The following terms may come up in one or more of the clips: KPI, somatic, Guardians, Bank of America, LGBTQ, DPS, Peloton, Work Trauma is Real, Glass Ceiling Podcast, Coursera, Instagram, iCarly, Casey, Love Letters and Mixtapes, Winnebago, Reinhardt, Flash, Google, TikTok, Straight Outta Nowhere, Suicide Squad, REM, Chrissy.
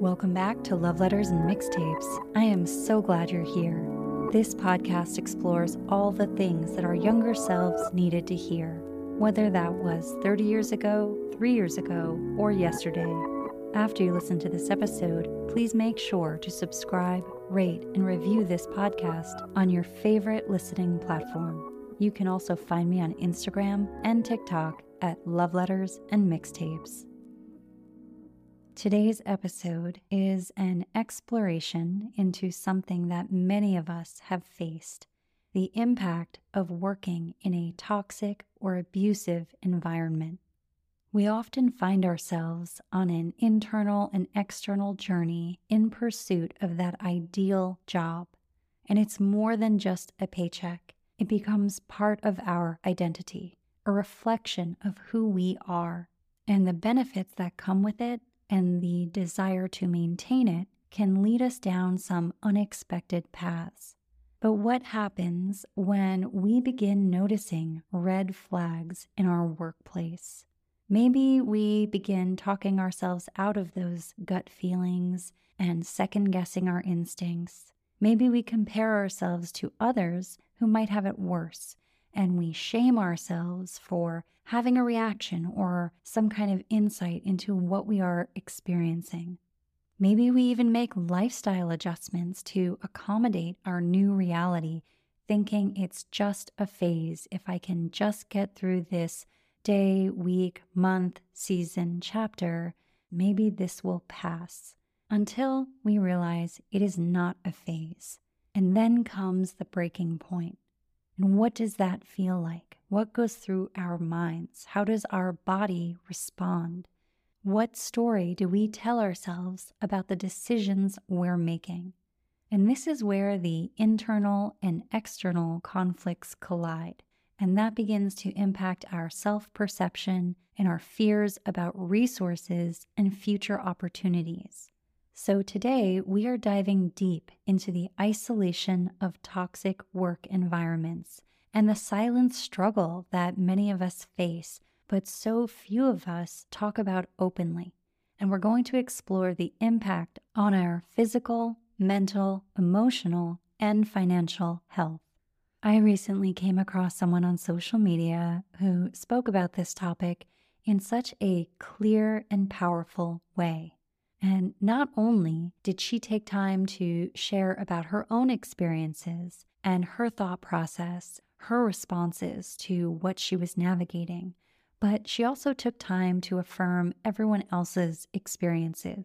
Welcome back to Love Letters and Mixtapes. I am so glad you're here. This podcast explores all the things that our younger selves needed to hear, whether that was 30 years ago, 3 years ago, or yesterday. After you listen to this episode, please make sure to subscribe, rate, and review this podcast on your favorite listening platform. You can also find me on Instagram and TikTok at Love Letters and Mixtapes. Today's episode is an exploration into something that many of us have faced, the impact of working in a toxic or abusive environment. We often find ourselves on an internal and external journey in pursuit of that ideal job, and it's more than just a paycheck. It becomes part of our identity, a reflection of who we are, and the benefits that come with it and the desire to maintain it can lead us down some unexpected paths. But what happens when we begin noticing red flags in our workplace? Maybe we begin talking ourselves out of those gut feelings and second-guessing our instincts. Maybe we compare ourselves to others who might have it worse, and we shame ourselves for having a reaction or some kind of insight into what we are experiencing. Maybe we even make lifestyle adjustments to accommodate our new reality, thinking it's just a phase. If I can just get through this day, week, month, season, chapter, maybe this will pass. Until we realize it is not a phase. And then comes the breaking point. And what does that feel like? What goes through our minds? How does our body respond? What story do we tell ourselves about the decisions we're making? And this is where the internal and external conflicts collide, and that begins to impact our self-perception and our fears about resources and future opportunities. So today, we are diving deep into the isolation of toxic work environments and the silent struggle that many of us face, but so few of us talk about openly. And we're going to explore the impact on our physical, mental, emotional, and financial health. I recently came across someone on social media who spoke about this topic in such a clear and powerful way. And not only did she take time to share about her own experiences and her thought process, her responses to what she was navigating, but she also took time to affirm everyone else's experiences.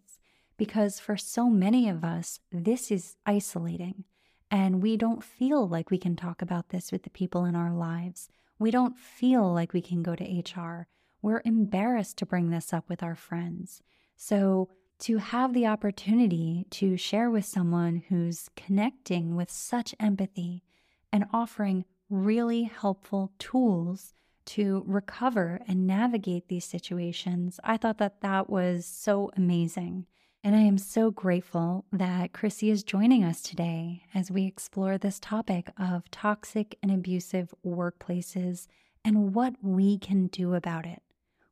Because for so many of us, this is isolating, and we don't feel like we can talk about this with the people in our lives. We don't feel like we can go to HR. We're embarrassed to bring this up with our friends. So to have the opportunity to share with someone who's connecting with such empathy and offering really helpful tools to recover and navigate these situations, I thought that that was so amazing. And I am so grateful that Chrissy is joining us today as we explore this topic of toxic and abusive workplaces and what we can do about it.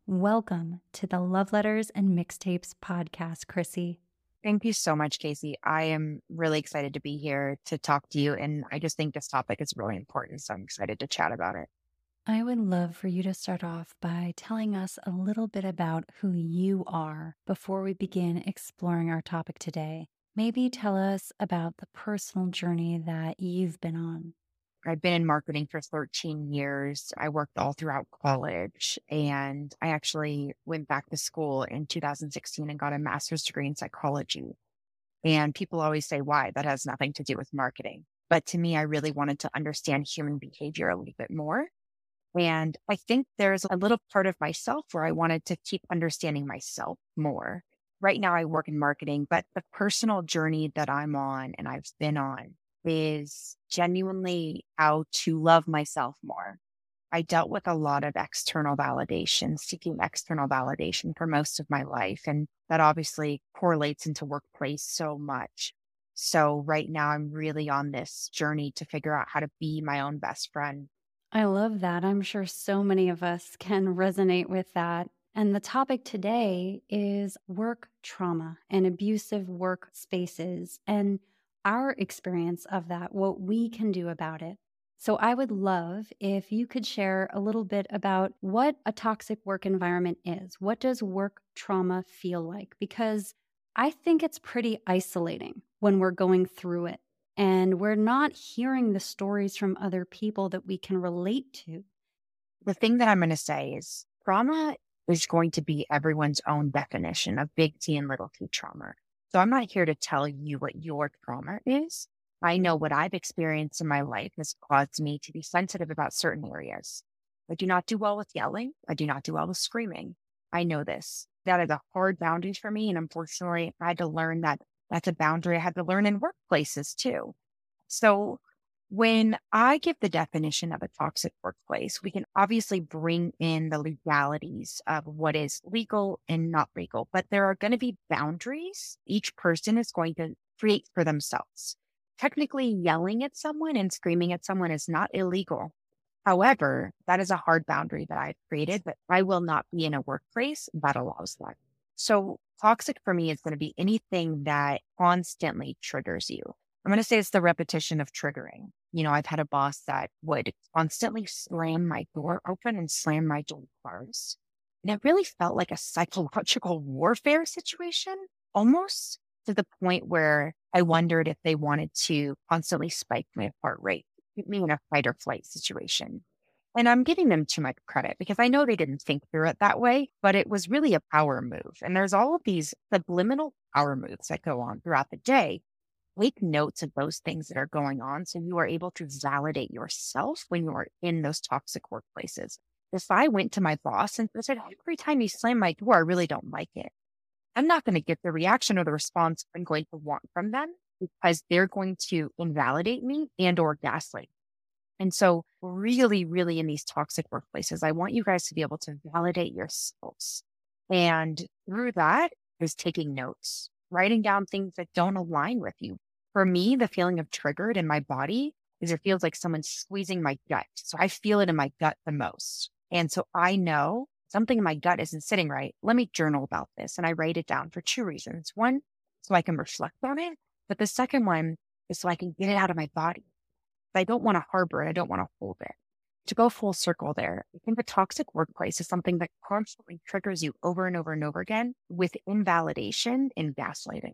Welcome to the Love Letters and Mixtapes podcast, Chrissy. Thank you so much, Casey. I am really excited to be here to talk to you, and I just think this topic is really important, so I'm excited to chat about it. I would love for you to start off by telling us a little bit about who you are before we begin exploring our topic today. Maybe tell us about the personal journey that you've been on. I've been in marketing for 13 years. I worked all throughout college, and I actually went back to school in 2016 and got a master's degree in psychology. And people always say, why? That has nothing to do with marketing. But to me, I really wanted to understand human behavior a little bit more. And I think there's a little part of myself where I wanted to keep understanding myself more. Right now, I work in marketing, but the personal journey that I'm on and I've been on is genuinely how to love myself more. I dealt with a lot of external validation, seeking external validation for most of my life. And that obviously correlates into workplace so much. So right now I'm really on this journey to figure out how to be my own best friend. I love that. I'm sure so many of us can resonate with that. And the topic today is work trauma and abusive work spaces and our experience of that, what we can do about it. So I would love if you could share a little bit about what a toxic work environment is. What does work trauma feel like? Because I think it's pretty isolating when we're going through it and we're not hearing the stories from other people that we can relate to. The thing that I'm going to say is trauma is going to be everyone's own definition of big T and little T trauma. So I'm not here to tell you what your trauma is. I know what I've experienced in my life has caused me to be sensitive about certain areas. I do not do well with yelling. I do not do well with screaming. I know this. That is a hard boundary for me. And unfortunately, I had to learn that that's a boundary I had to learn in workplaces too. So when I give the definition of a toxic workplace, we can obviously bring in the legalities of what is legal and not legal, but there are going to be boundaries each person is going to create for themselves. Technically, yelling at someone and screaming at someone is not illegal. However, that is a hard boundary that I've created, but I will not be in a workplace that allows that. So toxic for me is going to be anything that constantly triggers you. I'm going to say it's the repetition of triggering. You know, I've had a boss that would constantly slam my door open and slam my door closed. And it really felt like a psychological warfare situation, almost to the point where I wondered if they wanted to constantly spike my heart rate, put me in a fight or flight situation. And I'm giving them too much credit because I know they didn't think through it that way, but it was really a power move. And there's all of these subliminal power moves that go on throughout the day. Take notes of those things that are going on so you are able to validate yourself when you are in those toxic workplaces. If I went to my boss and said, every time you slam my door, I really don't like it, I'm not going to get the reaction or the response I'm going to want from them because they're going to invalidate me and or gaslight. And so really, really in these toxic workplaces, I want you guys to be able to validate yourselves. And through that is taking notes, writing down things that don't align with you. For me, the feeling of triggered in my body is it feels like someone's squeezing my gut. So I feel it in my gut the most. And so I know something in my gut isn't sitting right. Let me journal about this. And I write it down for two reasons. One, so I can reflect on it. But the second one is so I can get it out of my body. I don't want to harbor it. I don't want to hold it. To go full circle there, I think a toxic workplace is something that constantly triggers you over and over and over again with invalidation and gaslighting.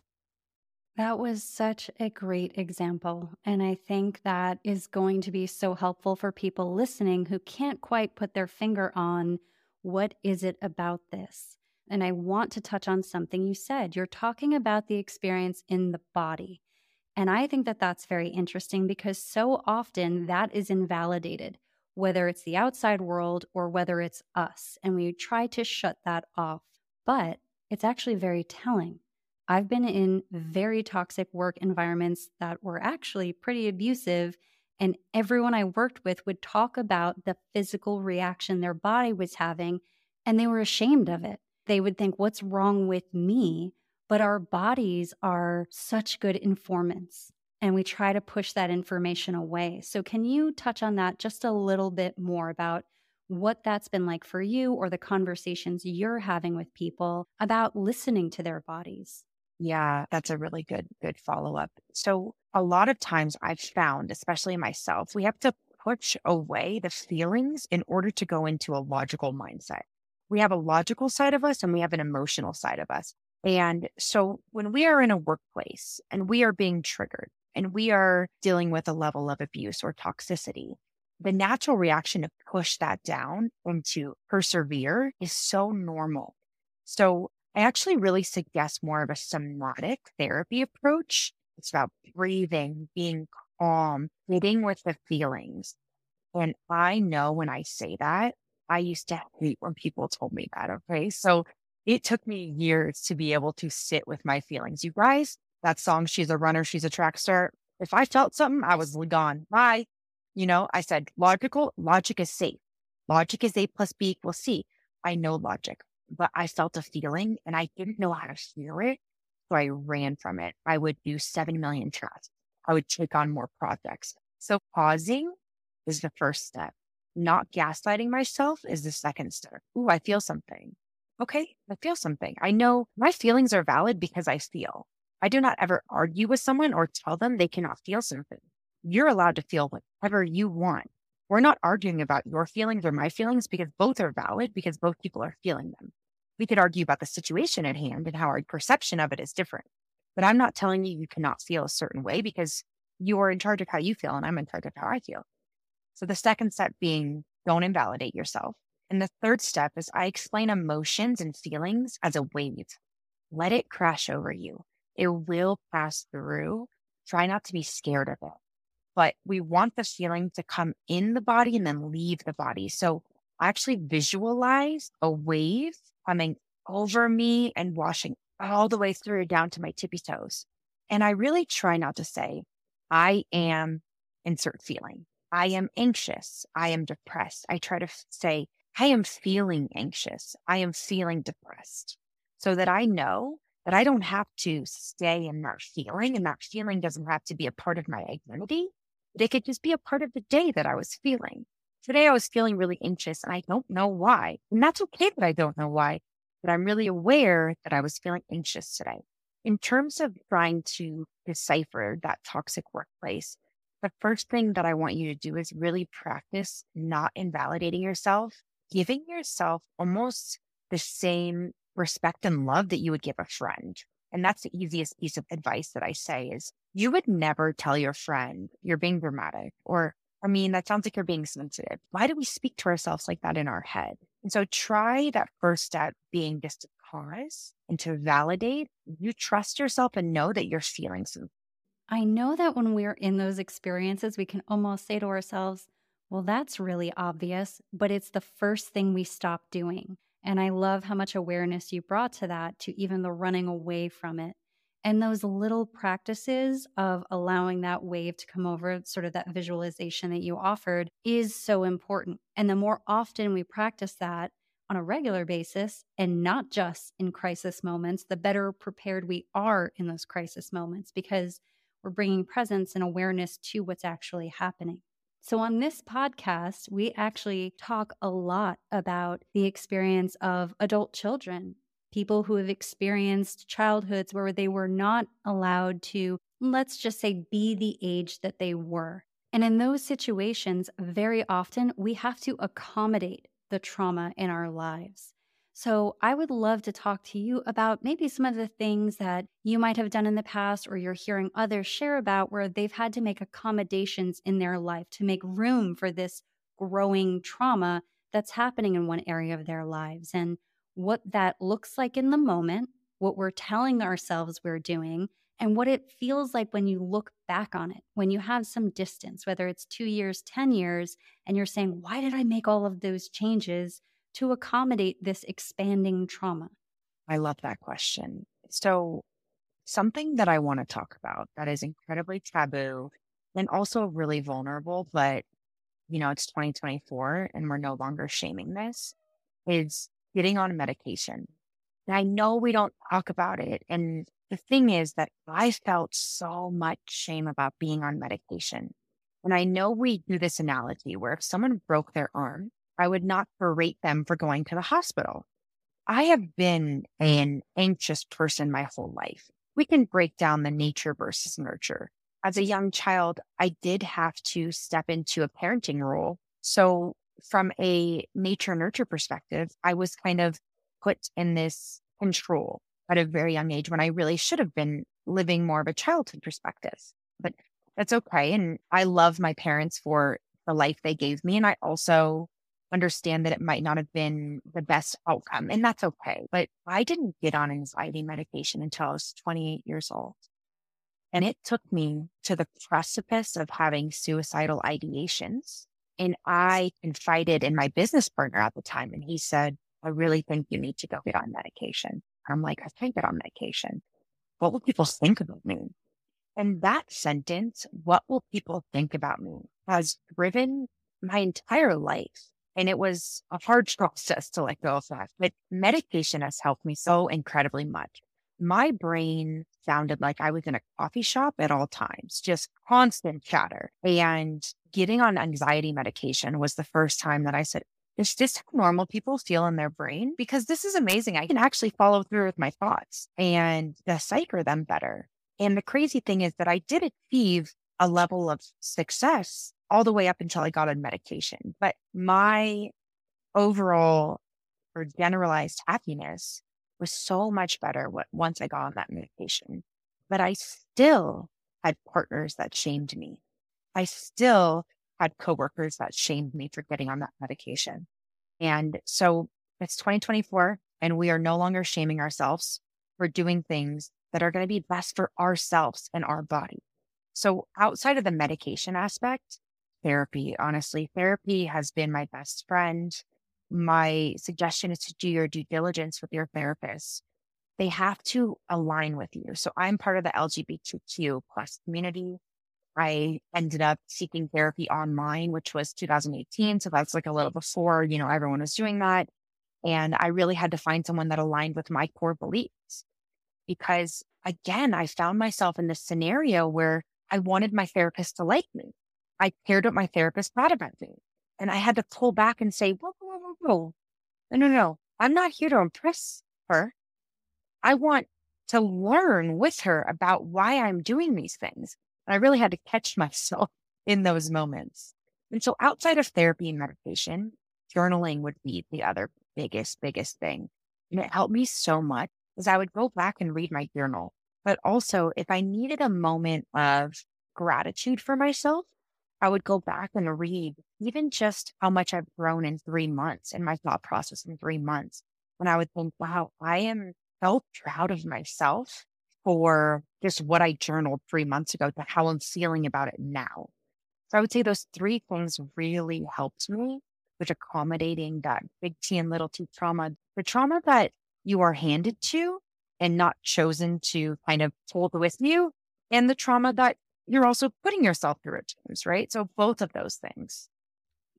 That was such a great example, and I think that is going to be so helpful for people listening who can't quite put their finger on what is it about this. And I want to touch on something you said. You're talking about the experience in the body. And I think that that's very interesting because so often that is invalidated, whether it's the outside world or whether it's us. And we try to shut that off. But it's actually very telling. I've been in very toxic work environments that were actually pretty abusive. And everyone I worked with would talk about the physical reaction their body was having. And they were ashamed of it. They would think, what's wrong with me? But our bodies are such good informants, and we try to push that information away. So can you touch on that just a little bit more about what that's been like for you or the conversations you're having with people about listening to their bodies? Yeah, that's a really good follow-up. So a lot of times I've found, especially myself, we have to push away the feelings in order to go into a logical mindset. We have a logical side of us and we have an emotional side of us. And so when we are in a workplace and we are being triggered and we are dealing with a level of abuse or toxicity, the natural reaction to push that down and to persevere is so normal. So I actually really suggest more of a somatic therapy approach. It's about breathing, being calm, sitting with the feelings. And I know when I say that, I used to hate when people told me that, okay? So It took me years to be able to sit with my feelings. You guys, that song, She's a Runner, She's a Track Star. If I felt something, I was gone. Bye. You know, I said, logic is safe. Logic is A plus B equals C. I know logic, but I felt a feeling and I didn't know how to hear it. So I ran from it. I would do 7 million chats. I would take on more projects. So pausing is the first step. Not gaslighting myself is the second step. Ooh, I feel something. Okay, I feel something. I know my feelings are valid because I feel. I do not ever argue with someone or tell them they cannot feel something. You're allowed to feel whatever you want. We're not arguing about your feelings or my feelings because both are valid because both people are feeling them. We could argue about the situation at hand and how our perception of it is different. But I'm not telling you you cannot feel a certain way because you are in charge of how you feel and I'm in charge of how I feel. So the second step being don't invalidate yourself. And the third step is I explain emotions and feelings as a wave. Let it crash over you. It will pass through. Try not to be scared of it. But we want the feeling to come in the body and then leave the body. So I actually visualize a wave coming over me and washing all the way through down to my tippy toes. And I really try not to say, I am insert feeling. I am anxious. I am depressed. I try to say, I am feeling anxious. I am feeling depressed, so that I know that I don't have to stay in that feeling, and that feeling doesn't have to be a part of my identity. They could just be a part of the day that I was feeling. Today, I was feeling really anxious and I don't know why. And that's okay that I don't know why, but I'm really aware that I was feeling anxious today. In terms of trying to decipher that toxic workplace, the first thing that I want you to do is really practice not invalidating yourself, giving yourself almost the same respect and love that you would give a friend. And that's the easiest piece of advice that I say is you would never tell your friend you're being dramatic or, I mean, that sounds like you're being sensitive. Why do we speak to ourselves like that in our head? And so try that first step being just to pause and to validate. You trust yourself and know that you're feeling something. I know that when we're in those experiences, we can almost say to ourselves, well, that's really obvious, but it's the first thing we stop doing. And I love how much awareness you brought to that, to even the running away from it. And those little practices of allowing that wave to come over, sort of that visualization that you offered, is so important. And the more often we practice that on a regular basis, and not just in crisis moments, the better prepared we are in those crisis moments, because we're bringing presence and awareness to what's actually happening. So on this podcast, we actually talk a lot about the experience of adult children, people who have experienced childhoods where they were not allowed to, let's just say, be the age that they were. And in those situations, very often we have to accommodate the trauma in our lives. So I would love to talk to you about maybe some of the things that you might have done in the past or you're hearing others share about where they've had to make accommodations in their life to make room for this growing trauma that's happening in one area of their lives and what that looks like in the moment, what we're telling ourselves we're doing, and what it feels like when you look back on it, when you have some distance, whether it's 2 years, 10 years, and you're saying, why did I make all of those changes to accommodate this expanding trauma? I love that question. So something that I want to talk about that is incredibly taboo and also really vulnerable, but you know, it's 2024 and we're no longer shaming this, is getting on medication. And I know we don't talk about it. And the thing is that I felt so much shame about being on medication. And I know we do this analogy where if someone broke their arm, I would not berate them for going to the hospital. I have been an anxious person my whole life. We can break down the nature versus nurture. As a young child, I did have to step into a parenting role. So from a nature-nurture perspective, I was kind of put in this control at a very young age when I really should have been living more of a childhood perspective. But that's okay. And I love my parents for the life they gave me. And I also understand that it might not have been the best outcome, and that's okay. But I didn't get on anxiety medication until I was 28 years old. And it took me to the precipice of having suicidal ideations. And I confided in my business partner at the time, and he said, I really think you need to go get on medication. I'm like, I can't get on medication. What will people think about me? And that sentence, what will people think about me, has driven my entire life. And it was a hard process to let go of that. But medication has helped me so incredibly much. My brain sounded like I was in a coffee shop at all times, just constant chatter. And getting on anxiety medication was the first time that I said, is this how normal people feel in their brain? Because this is amazing. I can actually follow through with my thoughts and decipher them better. And the crazy thing is that I did achieve a level of success all the way up until I got on medication. But my overall or generalized happiness was so much better once I got on that medication. But I still had partners that shamed me. I still had coworkers that shamed me for getting on that medication. And so it's 2024 and we are no longer shaming ourselves for doing things that are going to be best for ourselves and our body. So outside of the medication aspect, therapy, honestly, therapy has been my best friend. My suggestion is to do your due diligence with your therapist. They have to align with you. So I'm part of the LGBTQ plus community. I ended up seeking therapy online, which was 2018. So that's like a little before, you know, everyone was doing that. And I really had to find someone that aligned with my core beliefs, because again, I found myself in this scenario where I wanted my therapist to like me. I cared what my therapist thought about me. And I had to pull back and say, whoa. No. I'm not here to impress her. I want to learn with her about why I'm doing these things. And I really had to catch myself in those moments. And so outside of therapy and meditation, journaling would be the other biggest thing. And it helped me so much because I would go back and read my journal. But also, if I needed a moment of gratitude for myself, I would go back and read even just how much I've grown in 3 months and my thought process in 3 months. And I would think, wow, I am so proud of myself for just what I journaled 3 months ago to how I'm feeling about it now. So I would say those three things really helped me with accommodating that big T and little T trauma, the trauma that you are handed to and not chosen to kind of hold with you, and the trauma that you're also putting yourself through at times, right? So both of those things.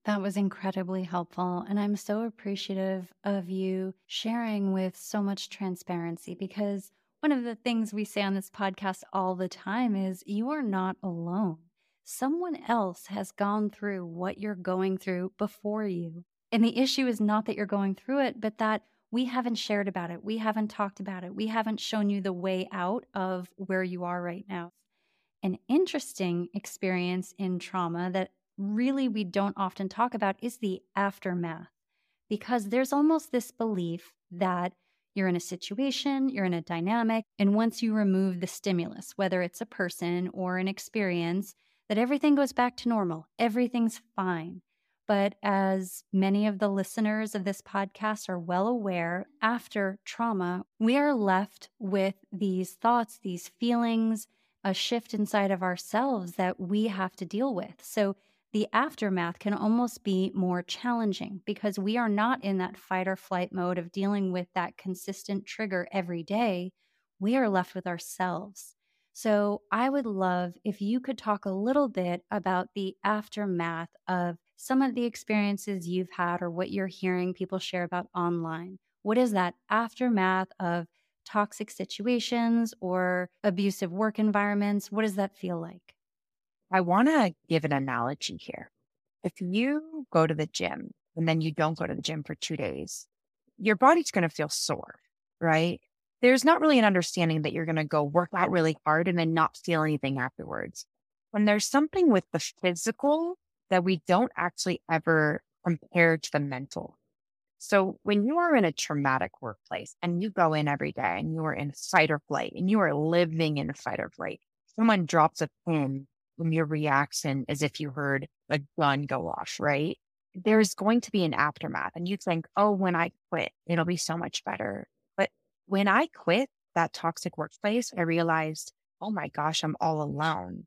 That was incredibly helpful. And I'm so appreciative of you sharing with so much transparency, because one of the things we say on this podcast all the time is you are not alone. Someone else has gone through what you're going through before you. And the issue is not that you're going through it, but that we haven't shared about it. We haven't talked about it. We haven't shown you the way out of where you are right now. An interesting experience in trauma that really we don't often talk about is the aftermath, because there's almost this belief that you're in a situation, you're in a dynamic, and once you remove the stimulus, whether it's a person or an experience, that everything goes back to normal, everything's fine. But as many of the listeners of this podcast are well aware, after trauma, we are left with these thoughts, these feelings, a shift inside of ourselves that we have to deal with. So the aftermath can almost be more challenging because we are not in that fight or flight mode of dealing with that consistent trigger every day. We are left with ourselves. So I would love if you could talk a little bit about the aftermath of some of the experiences you've had or what you're hearing people share about online. What is that aftermath of toxic situations or abusive work environments? What does that feel like? I want to give an analogy here. If you go to the gym and then you don't go to the gym for 2 days, your body's going to feel sore, right? There's not really an understanding that you're going to go work out really hard and then not feel anything afterwards. When there's something with the physical that we don't actually ever compare to the mental. So when you are in a traumatic workplace and you go in every day and you are in fight or flight and you are living in fight or flight, someone drops a pin and your reaction is if you heard a gun go off, right? There's going to be an aftermath and you think, oh, when I quit, it'll be so much better. But when I quit that toxic workplace, I realized, oh my gosh, I'm all alone.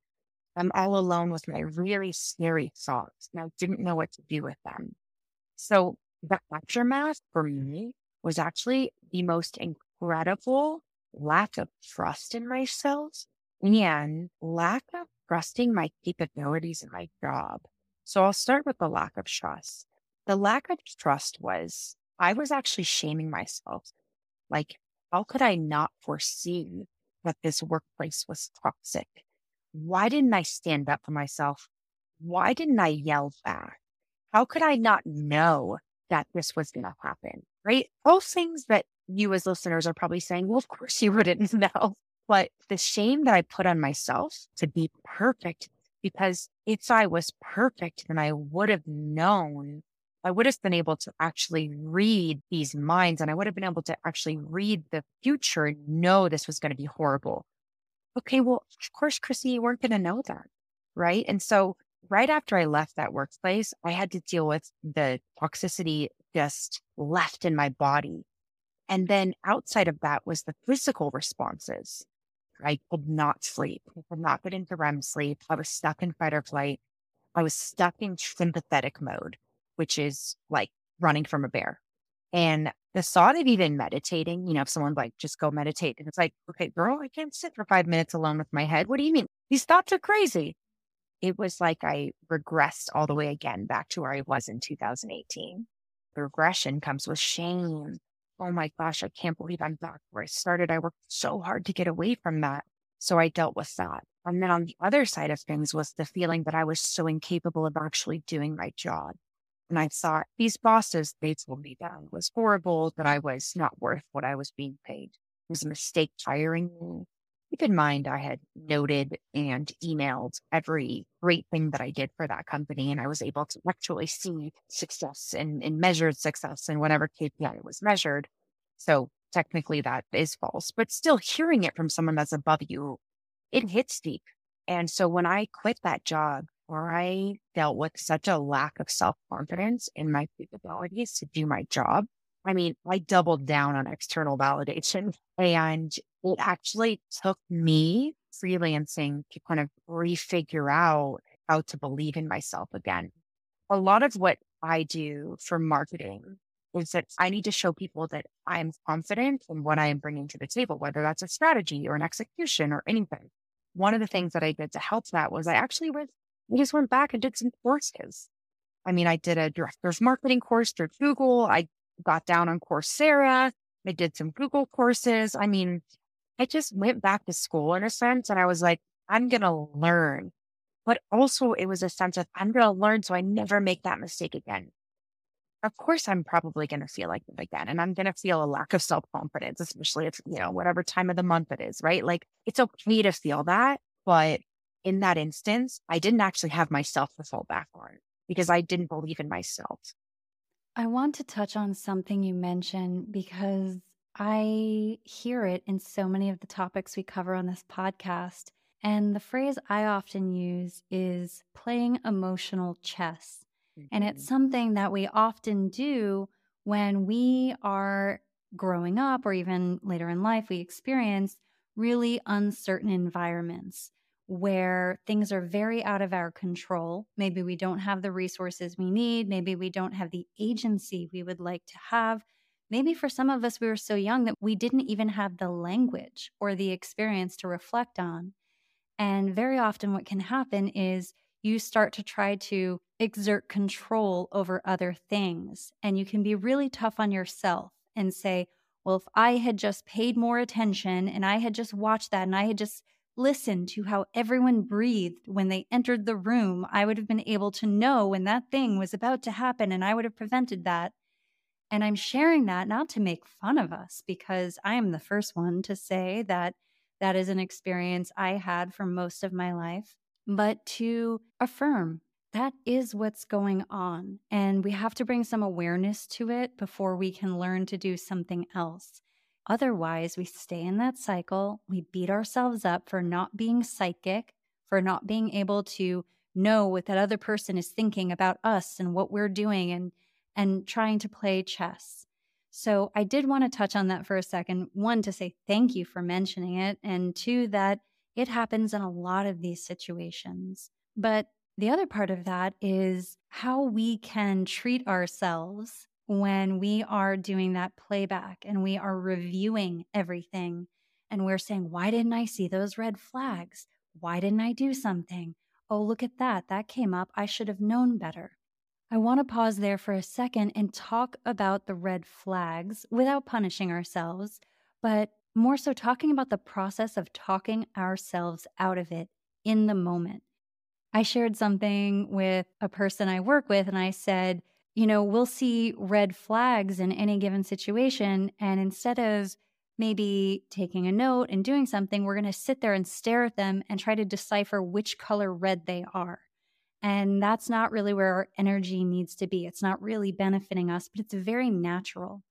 I'm all alone with my really scary thoughts and I didn't know what to do with them. So the aftermath for me was actually the most incredible lack of trust in myself and lack of trusting my capabilities in my job. So I'll start with the lack of trust. The lack of trust was I was actually shaming myself. Like, how could I not foresee that this workplace was toxic? Why didn't I stand up for myself? Why didn't I yell back? How could I not know that this was going to happen, right? All things that you as listeners are probably saying, well, of course you wouldn't know. But the shame that I put on myself to be perfect, because if I was perfect, then I would have known, I would have been able to actually read these minds, and I would have been able to actually read the future and know this was going to be horrible. Okay, well, of course, Chrissy, you weren't going to know that, right? And so right after I left that workplace, I had to deal with the toxicity just left in my body. And then outside of that was the physical responses. I could not sleep. I could not get into REM sleep. I was stuck in fight or flight. I was stuck in sympathetic mode, which is like running from a bear. And the thought of even meditating, you know, if someone's like, just go meditate. And it's like, okay, girl, I can't sit for 5 minutes alone with my head. What do you mean? These thoughts are crazy. It was like I regressed all the way again back to where I was in 2018. The regression comes with shame. Oh my gosh, I can't believe I'm back where I started. I worked so hard to get away from that. So I dealt with that. And then on the other side of things was the feeling that I was so incapable of actually doing my job. And I thought these bosses, they told me that it was horrible, that I was not worth what I was being paid. It was a mistake hiring me. Keep in mind, I had noted and emailed every great thing that I did for that company, and I was able to actually see success and measured success in whatever KPI was measured. So technically that is false, but still hearing it from someone that's above you, it hits deep. And so when I quit that job, I dealt with such a lack of self-confidence in my capabilities to do my job. I mean, I doubled down on external validation, and it actually took me freelancing to kind of refigure out how to believe in myself again. A lot of what I do for marketing is that I need to show people that I'm confident in what I am bringing to the table, whether that's a strategy or an execution or anything. One of the things that I did to help that was I just went back and did some courses. I mean, I did a director's marketing course through Google. I got down on Coursera. I did some Google courses. I mean, I just went back to school in a sense. And I was like, I'm going to learn. But also it was a sense of I'm going to learn so I never make that mistake again. Of course, I'm probably going to feel like that again. And I'm going to feel a lack of self-confidence, especially if, you know, whatever time of the month it is, right? Like, it's okay to feel that. But in that instance, I didn't actually have myself to fall back on because I didn't believe in myself. I want to touch on something you mentioned because I hear it in so many of the topics we cover on this podcast. And the phrase I often use is playing emotional chess. Mm-hmm. And it's something that we often do when we are growing up or even later in life, we experience really uncertain environments where things are very out of our control. Maybe we don't have the resources we need. Maybe we don't have the agency we would like to have. Maybe for some of us, we were so young that we didn't even have the language or the experience to reflect on. And very often what can happen is you start to try to exert control over other things. And you can be really tough on yourself and say, well, if I had just paid more attention and I had just watched that and I had just listen to how everyone breathed when they entered the room, I would have been able to know when that thing was about to happen and I would have prevented that. And I'm sharing that not to make fun of us, because I am the first one to say that that is an experience I had for most of my life, but to affirm that is what's going on. And we have to bring some awareness to it before we can learn to do something else. Otherwise, we stay in that cycle. We beat ourselves up for not being psychic, for not being able to know what that other person is thinking about us and what we're doing and trying to play chess. So I did want to touch on that for a second. One, to say thank you for mentioning it. And two, that it happens in a lot of these situations. But the other part of that is how we can treat ourselves when we are doing that playback and we are reviewing everything and we're saying, why didn't I see those red flags? Why didn't I do something? Oh, look at that. That came up. I should have known better. I want to pause there for a second and talk about the red flags without punishing ourselves, but more so talking about the process of talking ourselves out of it in the moment. I shared something with a person I work with and I said, you know, we'll see red flags in any given situation. And instead of maybe taking a note and doing something, we're going to sit there and stare at them and try to decipher which color red they are. And that's not really where our energy needs to be. It's not really benefiting us, but it's very natural.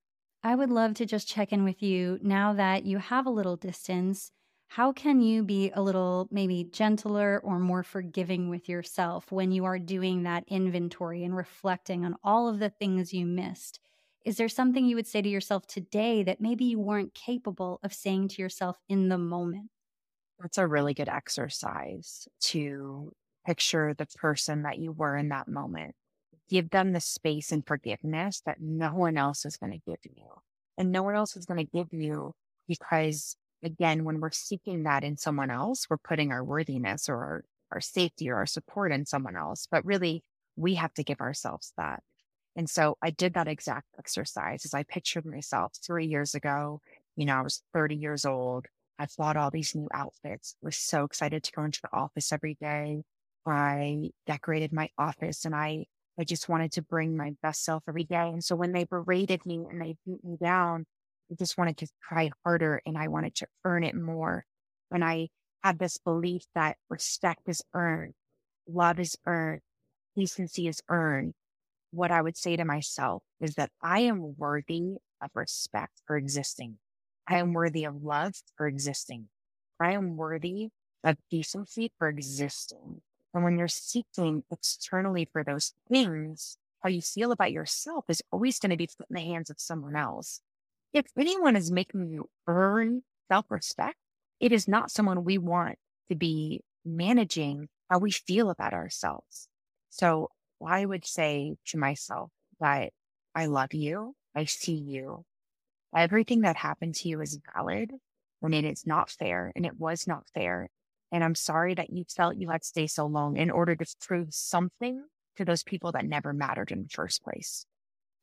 I would love to just check in with you now that you have a little distance. How can you be a little maybe gentler or more forgiving with yourself when you are doing that inventory and reflecting on all of the things you missed? Is there something you would say to yourself today that maybe you weren't capable of saying to yourself in the moment? That's a really good exercise to picture the person that you were in that moment. Give them the space and forgiveness that no one else is going to give you. And no one else is going to give you because, again, when we're seeking that in someone else, we're putting our worthiness or our safety or our support in someone else. But really, we have to give ourselves that. And so I did that exact exercise as I pictured myself 3 years ago. You know, I was 30 years old. I bought all these new outfits. I was so excited to go into the office every day. I decorated my office and I just wanted to bring my best self every day. And so when they berated me and they beat me down, I just wanted to try harder and I wanted to earn it more. And I had this belief that respect is earned, love is earned, decency is earned. What I would say to myself is that I am worthy of respect for existing. I am worthy of love for existing. I am worthy of decency for existing. And when you're seeking externally for those things, how you feel about yourself is always going to be put in the hands of someone else. If anyone is making you earn self-respect, it is not someone we want to be managing how we feel about ourselves. So I would say to myself that I love you. I see you. Everything that happened to you is valid when it is not fair, and it was not fair. And I'm sorry that you felt you had to stay so long in order to prove something to those people that never mattered in the first place.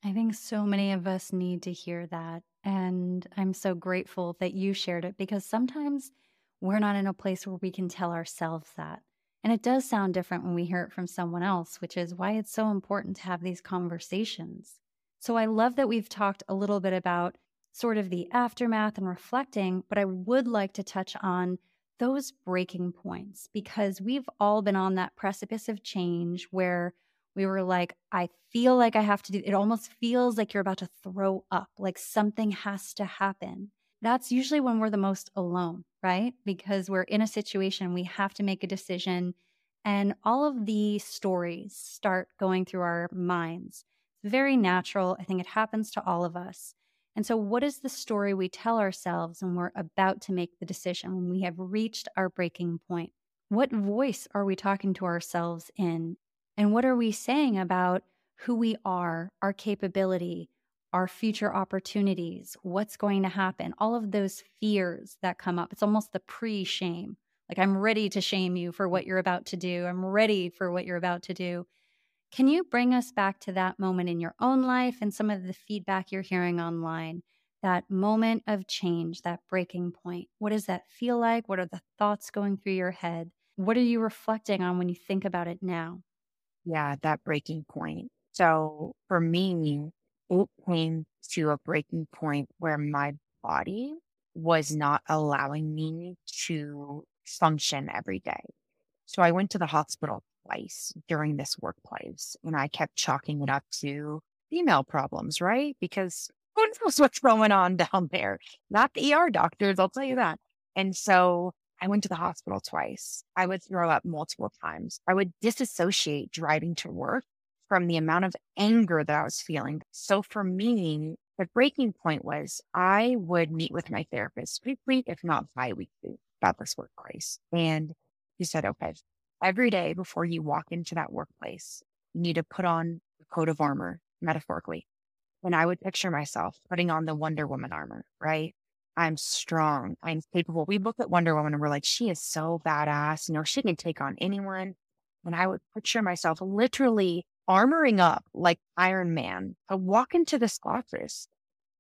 I think so many of us need to hear that. And I'm so grateful that you shared it because sometimes we're not in a place where we can tell ourselves that. And it does sound different when we hear it from someone else, which is why it's so important to have these conversations. So I love that we've talked a little bit about sort of the aftermath and reflecting, but I would like to touch on those breaking points, because we've all been on that precipice of change where we were like, I feel like I have to do, it almost feels like you're about to throw up, like something has to happen. That's usually when we're the most alone, right? Because we're in a situation, we have to make a decision, and all of the stories start going through our minds. It's very natural. I think it happens to all of us. And so what is the story we tell ourselves when we're about to make the decision, when we have reached our breaking point? What voice are we talking to ourselves in? And what are we saying about who we are, our capability, our future opportunities, what's going to happen? All of those fears that come up. It's almost the pre-shame. Like, I'm ready to shame you for what you're about to do. I'm ready for what you're about to do. Can you bring us back to that moment in your own life and some of the feedback you're hearing online? That moment of change, that breaking point. What does that feel like? What are the thoughts going through your head? What are you reflecting on when you think about it now? Yeah, that breaking point. So for me, it came to a breaking point where my body was not allowing me to function every day. So I went to the hospital twice during this workplace, and I kept chalking it up to female problems, right? Because who knows what's going on down there? Not the ER doctors, I'll tell you that. And so I went to the hospital twice. I would throw up multiple times. I would disassociate driving to work from the amount of anger that I was feeling. So for me, the breaking point was I would meet with my therapist weekly, if not bi-weekly, about this workplace. And he said, okay, every day before you walk into that workplace, you need to put on a coat of armor, metaphorically. And I would picture myself putting on the Wonder Woman armor, right? I'm strong. I'm capable. We look at Wonder Woman and we're like, she is so badass. You know, she can take on anyone. And I would picture myself literally armoring up like Iron Man to walk into this office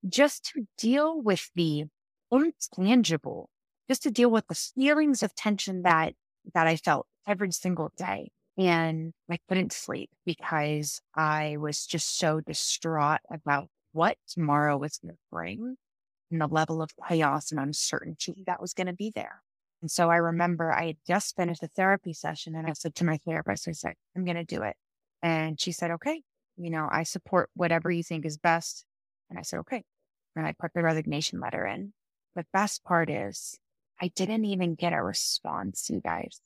just to deal with the intangible, just to deal with the feelings of tension that I felt every single day. And I couldn't sleep because I was just so distraught about what tomorrow was going to bring and the level of chaos and uncertainty that was going to be there. And so I remember I had just finished a therapy session and I said to my therapist, I said, I'm going to do it. And she said, okay, you know, I support whatever you think is best. And I said, okay. And I put the resignation letter in. The best part is I didn't even get a response, you guys.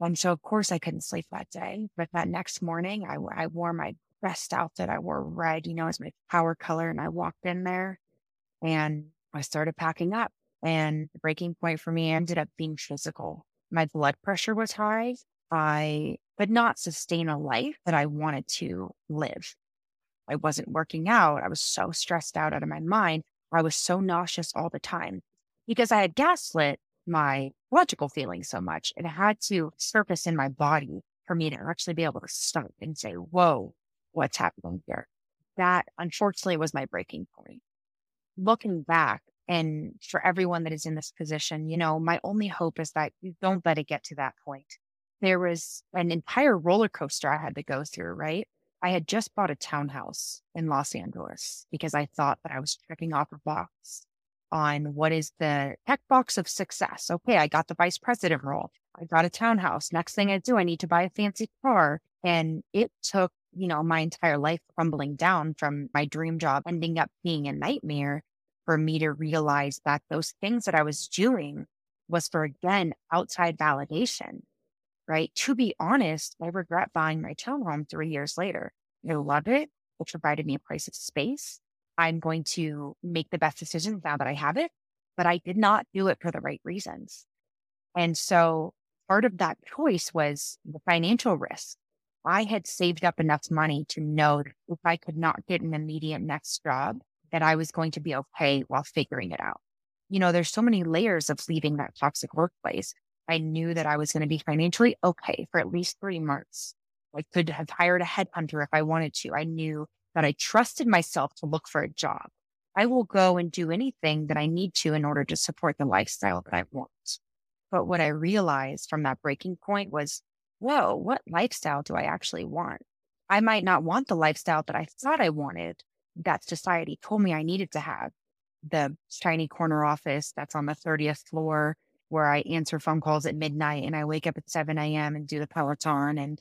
And so, of course, I couldn't sleep that day. But that next morning, I wore my best outfit. I wore red, you know, as my power color. And I walked in there and I started packing up. And the breaking point for me ended up being physical. My blood pressure was high. I could not sustain a life that I wanted to live. I wasn't working out. I was so stressed out of my mind. I was so nauseous all the time because I had gaslit my logical feelings so much. It had to surface in my body for me to actually be able to stop and say, whoa, what's happening here? That, unfortunately, was my breaking point. Looking back, and for everyone that is in this position, you know, my only hope is that you don't let it get to that point. There was an entire roller coaster I had to go through, right? I had just bought a townhouse in Los Angeles because I thought that I was checking off a box on what is the tech box of success. Okay, I got the vice president role. I got a townhouse. Next thing I do, I need to buy a fancy car. And it took, you know, my entire life crumbling down from my dream job ending up being a nightmare for me to realize that those things that I was doing was for, again, outside validation. Right? To be honest, I regret buying my townhome 3 years later. I love it. It provided me a place of space. I'm going to make the best decisions now that I have it, but I did not do it for the right reasons. And so part of that choice was the financial risk. I had saved up enough money to know that if I could not get an immediate next job, that I was going to be okay while figuring it out. You know, there's so many layers of leaving that toxic workplace. I knew that I was going to be financially okay for at least 3 months. I could have hired a headhunter if I wanted to. I knew that I trusted myself to look for a job. I will go and do anything that I need to in order to support the lifestyle that I want. But what I realized from that breaking point was, whoa, what lifestyle do I actually want? I might not want the lifestyle that I thought I wanted, that society told me I needed to have. The shiny corner office that's on the 30th floor, where I answer phone calls at midnight and I wake up at 7 a.m. and do the Peloton. And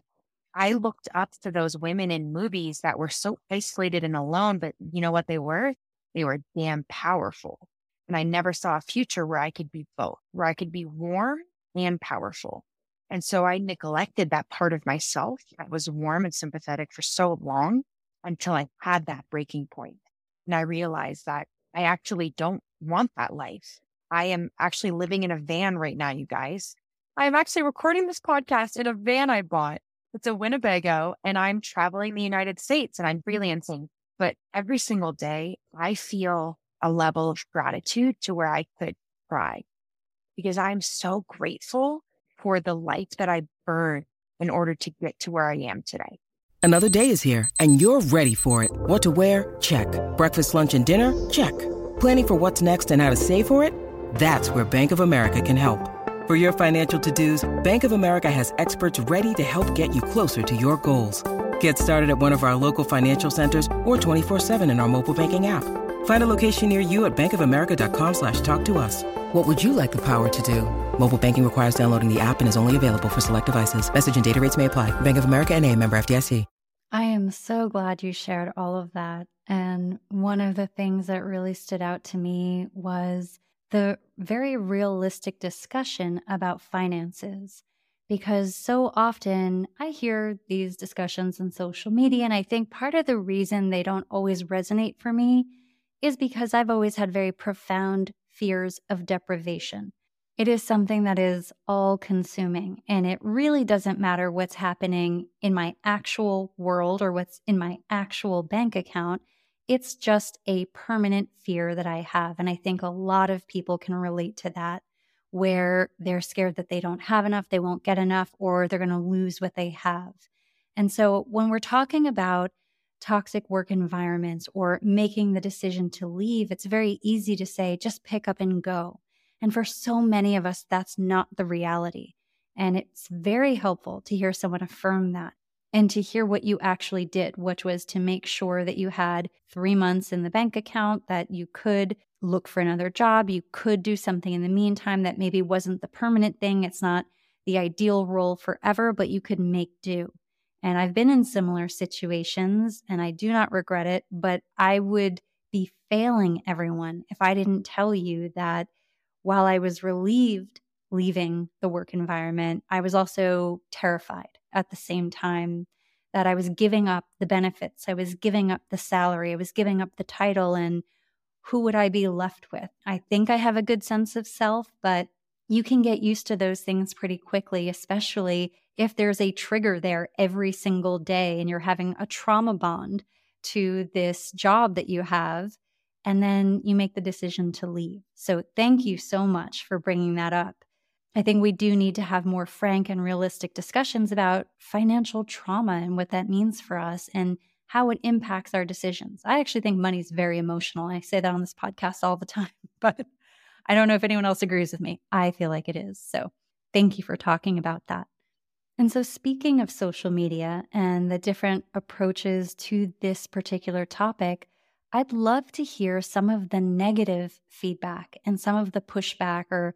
I looked up to those women in movies that were so isolated and alone, but you know what they were? They were damn powerful. And I never saw a future where I could be both, where I could be warm and powerful. And so I neglected that part of myself that was warm and sympathetic for so long until I had that breaking point. And I realized that I actually don't want that life. I am actually living in a van right now, you guys. I am actually recording this podcast in a van I bought. It's a Winnebago, and I'm traveling the United States and I'm freelancing. But every single day, I feel a level of gratitude to where I could cry because I'm so grateful for the light that I burned in order to get to where I am today. Another day is here and you're ready for it. What to wear? Check. Breakfast, lunch, and dinner? Check. Planning for what's next and how to save for it? That's where Bank of America can help. For your financial to-dos, Bank of America has experts ready to help get you closer to your goals. Get started at one of our local financial centers or 24/7 in our mobile banking app. Find a location near you at bankofamerica.com/talktous. What would you like the power to do? Mobile banking requires downloading the app and is only available for select devices. Message and data rates may apply. Bank of America NA, member FDIC. I am so glad you shared all of that. And one of the things that really stood out to me was the very realistic discussion about finances, because so often I hear these discussions on social media, and I think part of the reason they don't always resonate for me is because I've always had very profound fears of deprivation. It is something that is all-consuming, and it really doesn't matter what's happening in my actual world or what's in my actual bank account. It's just a permanent fear that I have. And I think a lot of people can relate to that, where they're scared that they don't have enough, they won't get enough, or they're going to lose what they have. And so when we're talking about toxic work environments or making the decision to leave, it's very easy to say, just pick up and go. And for so many of us, that's not the reality. And it's very helpful to hear someone affirm that and to hear what you actually did, which was to make sure that you had 3 months in the bank account, that you could look for another job, you could do something in the meantime that maybe wasn't the permanent thing. It's not the ideal role forever, but you could make do. And I've been in similar situations and I do not regret it, but I would be failing everyone if I didn't tell you that while I was relieved leaving the work environment, I was also terrified at the same time that I was giving up the benefits, I was giving up the salary, I was giving up the title, and who would I be left with? I think I have a good sense of self, but you can get used to those things pretty quickly, especially if there's a trigger there every single day and you're having a trauma bond to this job that you have, and then you make the decision to leave. So thank you so much for bringing that up. I think we do need to have more frank and realistic discussions about financial trauma and what that means for us and how it impacts our decisions. I actually think money's very emotional. I say that on this podcast all the time, but I don't know if anyone else agrees with me. I feel like it is. So thank you for talking about that. And so speaking of social media and the different approaches to this particular topic, I'd love to hear some of the negative feedback and some of the pushback or,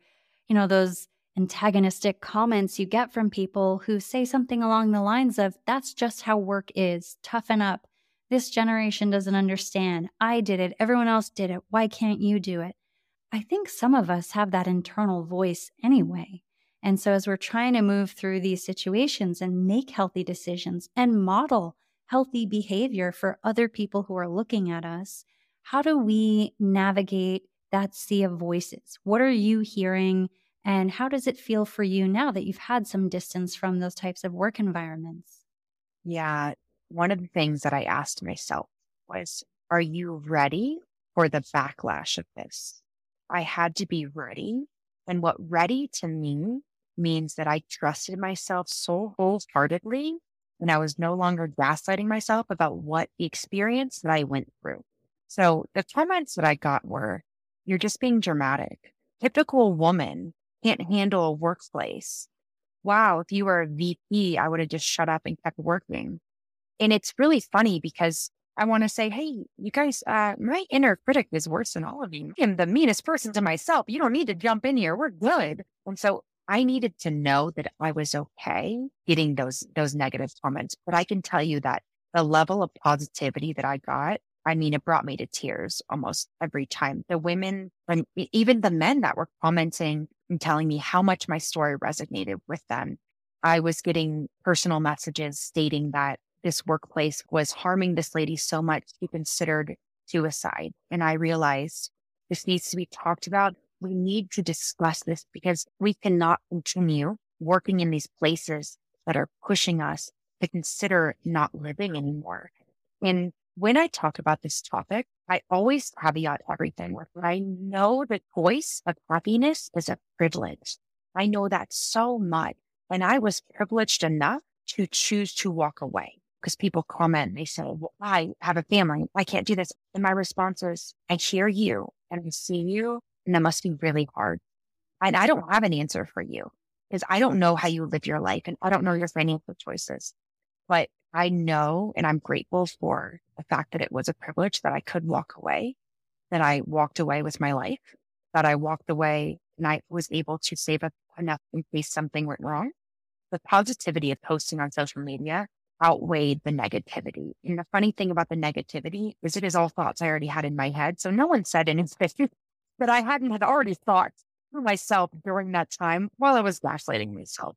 those antagonistic comments you get from people who say something along the lines of, that's just how work is, toughen up. This generation doesn't understand. I did it. Everyone else did it. Why can't you do it? I think some of us have that internal voice anyway. And so as we're trying to move through these situations and make healthy decisions and model healthy behavior for other people who are looking at us, how do we navigate that sea of voices? What are you hearing and how does it feel for you now that you've had some distance from those types of work environments? Yeah. One of the things that I asked myself was, are you ready for the backlash of this? I had to be ready. And what ready to me means that I trusted myself so wholeheartedly and I was no longer gaslighting myself about what the experience that I went through. So the comments that I got were, you're just being dramatic. Typical woman can't handle a workplace. Wow, if you were a VP, I would have just shut up and kept working. And it's really funny because I want to say, hey, you guys, my inner critic is worse than all of you. I'm the meanest person to myself. You don't need to jump in here. We're good. And so I needed to know that I was okay getting those negative comments. But I can tell you that the level of positivity that I got, it brought me to tears almost every time. The women and even the men that were commenting and telling me how much my story resonated with them. I was getting personal messages stating that this workplace was harming this lady so much she considered suicide. And I realized this needs to be talked about. We need to discuss this because we cannot continue working in these places that are pushing us to consider not living anymore. And when I talk about this topic, I always caveat everything with, I know the choice of happiness is a privilege. I know that so much. And I was privileged enough to choose to walk away. Because people comment, they say, well, I have a family, I can't do this. And my response is, I hear you and I see you, and that must be really hard. And I don't have an answer for you because I don't know how you live your life and I don't know your financial choices. But I know, and I'm grateful for the fact that it was a privilege that I could walk away, that I walked away with my life, that I walked away and I was able to save up enough in case something went wrong. The positivity of posting on social media outweighed the negativity. And the funny thing about the negativity is it is all thoughts I already had in my head. So no one said anything that I had already thought for myself during that time while I was gaslighting myself.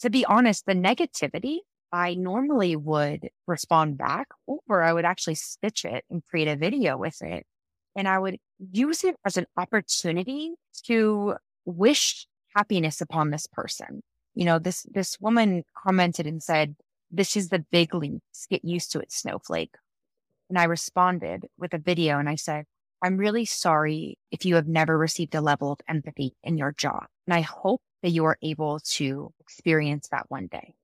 To be honest, the negativity, I normally would respond back or I would actually stitch it and create a video with it. And I would use it as an opportunity to wish happiness upon this person. This woman commented and said, this is the big leaps. Get used to it, snowflake. And I responded with a video and I said, I'm really sorry if you have never received a level of empathy in your job. And I hope that you are able to experience that one day.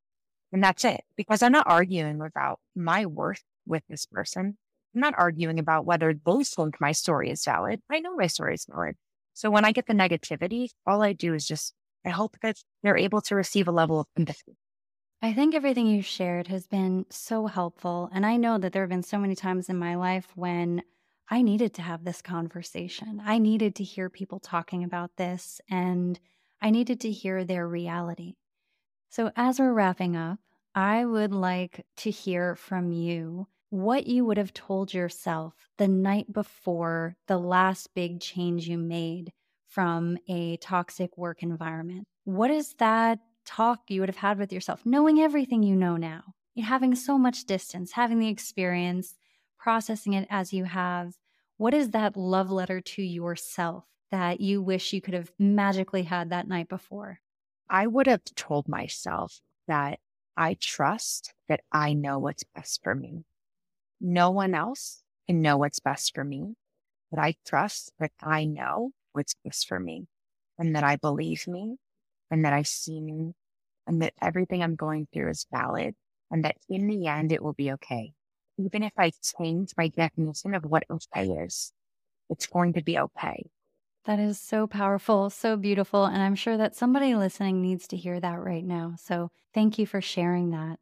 And that's it, because I'm not arguing about my worth with this person. I'm not arguing about whether they think my story is valid. I know my story is valid. So when I get the negativity, all I do is just, I hope that they're able to receive a level of empathy. I think everything you shared has been so helpful. And I know that there have been so many times in my life when I needed to have this conversation. I needed to hear people talking about this, and I needed to hear their reality. So as we're wrapping up, I would like to hear from you what you would have told yourself the night before the last big change you made from a toxic work environment. What is that talk you would have had with yourself, knowing everything you know now, having so much distance, having the experience, processing it as you have? What is that love letter to yourself that you wish you could have magically had that night before? I would have told myself that I trust that I know what's best for me. No one else can know what's best for me, but I trust that I know what's best for me, and that I believe me, and that I see me, and that everything I'm going through is valid, and that in the end, it will be okay. Even if I change my definition of what okay is, it's going to be okay. That is so powerful, so beautiful, and I'm sure that somebody listening needs to hear that right now. So thank you for sharing that.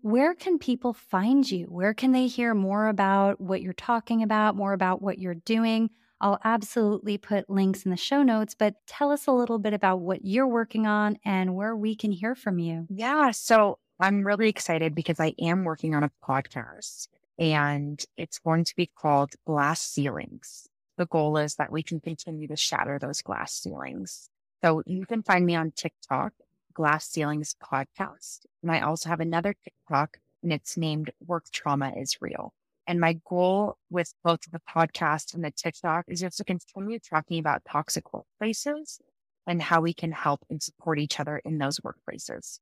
Where can people find you? Where can they hear more about what you're talking about, more about what you're doing? I'll absolutely put links in the show notes, but tell us a little bit about what you're working on and where we can hear from you. Yeah, so I'm really excited because I am working on a podcast, and it's going to be called Glass Ceilings. The goal is that we can continue to shatter those glass ceilings. So you can find me on TikTok, Glass Ceilings Podcast. And I also have another TikTok, and it's named Work Trauma is Real. And my goal with both the podcast and the TikTok is just to continue talking about toxic workplaces and how we can help and support each other in those workplaces.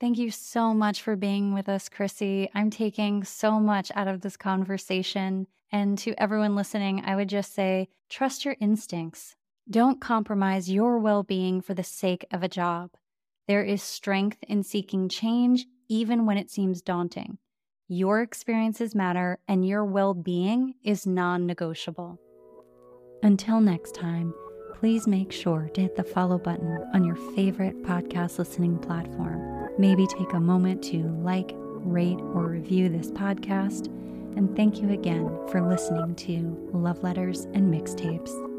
Thank you so much for being with us, Chrissy. I'm taking so much out of this conversation. And to everyone listening, I would just say, trust your instincts. Don't compromise your well-being for the sake of a job. There is strength in seeking change, even when it seems daunting. Your experiences matter, and your well-being is non-negotiable. Until next time, please make sure to hit the follow button on your favorite podcast listening platform. Maybe take a moment to like, rate, or review this podcast. And thank you again for listening to Love Letters and Mixtapes.